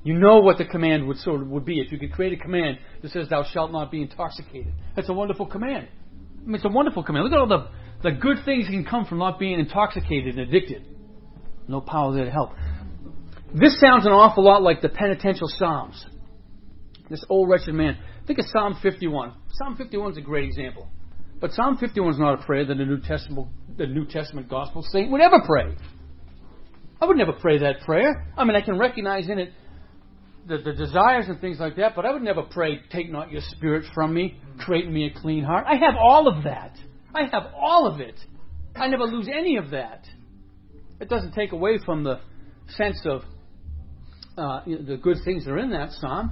You know what the command would sort of would be if you could create a command that says, "Thou shalt not be intoxicated." That's a wonderful command. I mean, it's a wonderful command. Look at all the good things that can come from not being intoxicated and addicted. No power there to help. This sounds an awful lot like the penitential Psalms. This old wretched man. Think of Psalm 51. Psalm 51 is a great example. But Psalm 51 is not a prayer that the New Testament gospel saint would ever pray. I would never pray that prayer. I mean, I can recognize in it the desires and things like that, but I would never pray, "Take not your spirit from me, create in me a clean heart." I have all of that. I have all of it. I never lose any of that. It doesn't take away from the sense of the good things that are in that psalm,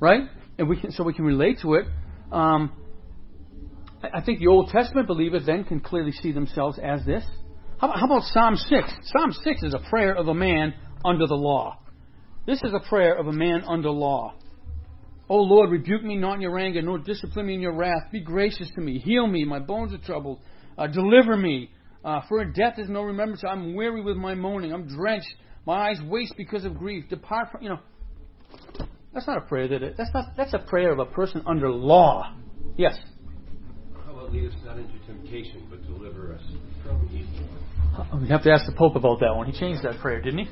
right? And we can relate to it. I think the Old Testament believers then can clearly see themselves as this. How about Psalm 6? Psalm 6 is a prayer of a man under the law. This is a prayer of a man under law. "O Lord, rebuke me not in your anger, nor discipline me in your wrath. Be gracious to me. Heal me. My bones are troubled. Deliver me. For in death is no remembrance. I'm weary with my moaning. I'm drenched. My eyes waste because of grief. Depart from..." You know, that's not a prayer. That's a prayer of a person under law. Yes? "How about lead us not into temptation, but deliver us from evil?" We have to ask the Pope about that one. He changed that prayer, didn't he?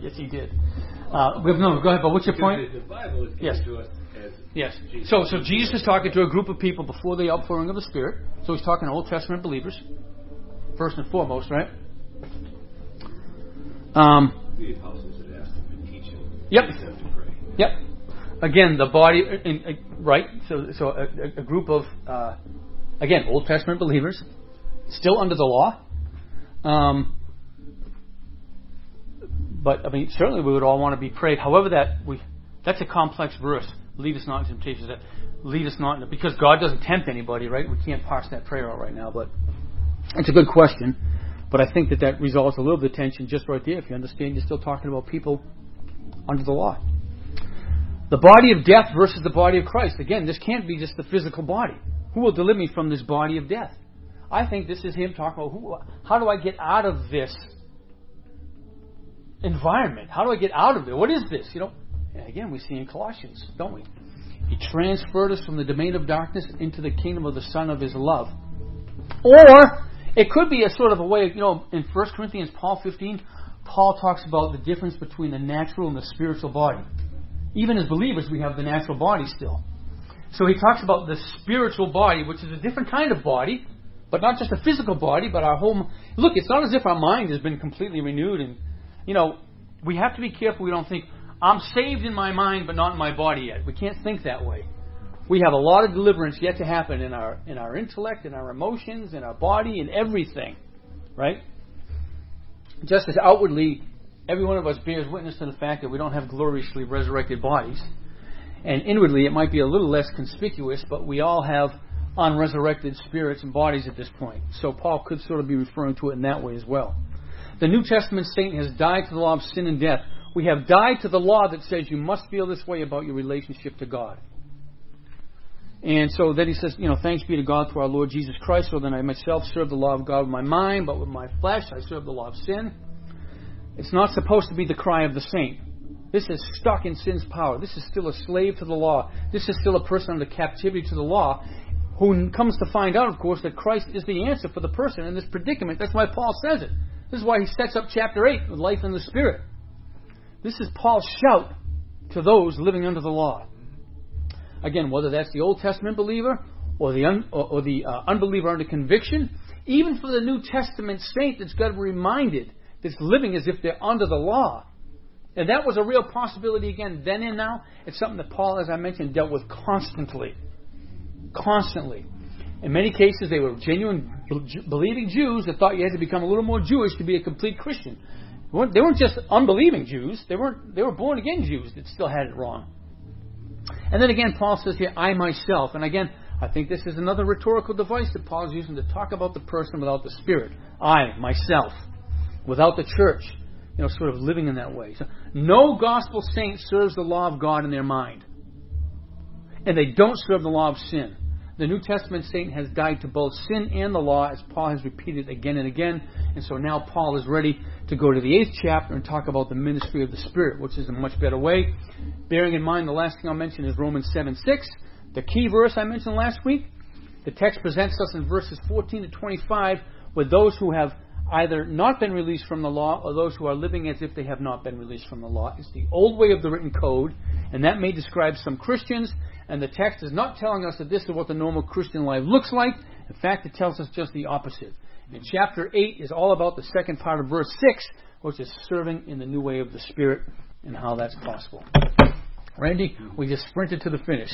Yes, he did. No, go ahead. But what's your point? The Bible is given to us as Jesus. So Jesus is talking to a group of people before the outpouring of the Spirit. So he's talking to Old Testament believers, first and foremost, right? The apostles had asked him to teach him. Yep. To pray. Yep. Again, the body, right? So a group of again Old Testament believers, still under the law. But, I mean, certainly we would all want to be prayed. However, that's a complex verse. Lead us not into temptation. Lead us not into... Because God doesn't tempt anybody, right? We can't parse that prayer out right now. But it's a good question. But I think that resolves a little bit of tension just right there. If you understand, you're still talking about people under the law. The body of death versus the body of Christ. Again, this can't be just the physical body. Who will deliver me from this body of death? I think this is him talking about, how do I get out of this environment? How do I get out of it? What is this? You know, again, we see in Colossians, don't we? He transferred us from the domain of darkness into the kingdom of the Son of His love. Or it could be a sort of a way, you know, in 1 Corinthians, Paul 15, Paul talks about the difference between the natural and the spiritual body. Even as believers, we have the natural body still. So he talks about the spiritual body, which is a different kind of body, but not just a physical body, but our whole... Look, it's not as if our mind has been completely renewed. And, you know, we have to be careful we don't think, I'm saved in my mind, but not in my body yet. We can't think that way. We have a lot of deliverance yet to happen in our intellect, in our emotions, in our body, in everything. Right? Just as outwardly, every one of us bears witness to the fact that we don't have gloriously resurrected bodies. And inwardly, it might be a little less conspicuous, but we all have unresurrected spirits and bodies at this point. So Paul could sort of be referring to it in that way as well. The New Testament saint has died to the law of sin and death. We have died to the law that says you must feel this way about your relationship to God. And so then he says, you know, thanks be to God through our Lord Jesus Christ, so then I myself serve the law of God with my mind, but with my flesh I serve the law of sin. It's not supposed to be the cry of the saint. This is stuck in sin's power. This is still a slave to the law. This is still a person under captivity to the law, who comes to find out, of course, that Christ is the answer for the person in this predicament. That's why Paul says it. This is why he sets up chapter 8 with life in the Spirit. This is Paul's shout to those living under the law. Again, whether that's the Old Testament believer or the unbeliever under conviction, even for the New Testament saint that's got to be reminded that's living as if they're under the law. And that was a real possibility again then and now. It's something that Paul, as I mentioned, dealt with constantly. Constantly. In many cases, they were genuine believing Jews that thought you had to become a little more Jewish to be a complete Christian. They weren't just unbelieving Jews. They were born again Jews that still had it wrong. And then again, Paul says here, I myself. And again, I think this is another rhetorical device that Paul's using to talk about the person without the Spirit. I, myself, without the church, you know, sort of living in that way. So, no gospel saint serves the law of God in their mind. And they don't serve the law of sin. The New Testament saint has died to both sin and the law, as Paul has repeated again and again. And so now Paul is ready to go to the 8th chapter and talk about the ministry of the Spirit, which is a much better way. Bearing in mind, the last thing I'll mention is Romans 7:6, the key verse I mentioned last week. The text presents us in verses 14 to 25 with those who have either not been released from the law or those who are living as if they have not been released from the law. It's the old way of the written code, and that may describe some Christians, and the text is not telling us that this is what the normal Christian life looks like. In fact, it tells us just the opposite. And chapter 8 is all about the second part of verse 6, which is serving in the new way of the Spirit and how that's possible. Randy, we just sprinted to the finish,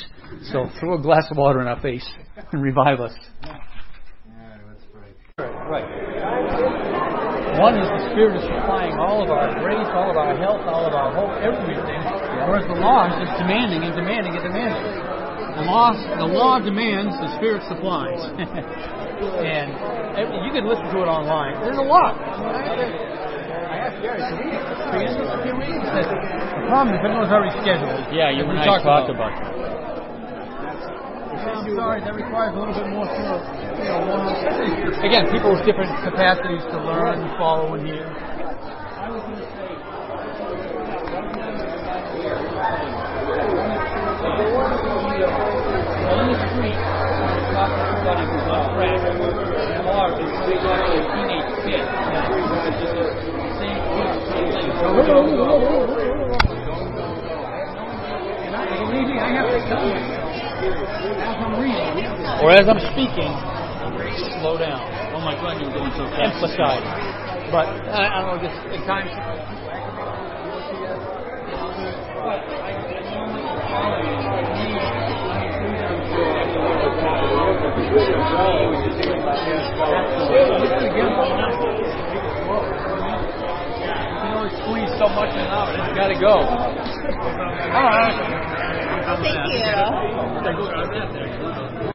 so throw a glass of water in our face and revive us. Right. One is the Spirit is supplying all of our grace, all of our health, all of our hope, everything. Whereas the law is just demanding and demanding and demanding. The law demands, the Spirit supplies. And you can listen to it online. There's a lot. I asked Gary, can you read? The problem is everyone's already scheduled. Yeah, you and I talked about that. I'm sorry, that requires a little bit more sort of, you know, again, people with different capacities to learn and follow and hear. I was going to say, there was on the street, somebody who's on crack, and large, and big, like a teenage kid, and everyone is just the same thing. And I have to tell you, as I'm reading, or as I'm speaking, slow down. Oh my God, you're going so fast. Emphasize. But, I don't know, just in time. You can only squeeze so much in and out, it's got to go. All right. Thank you.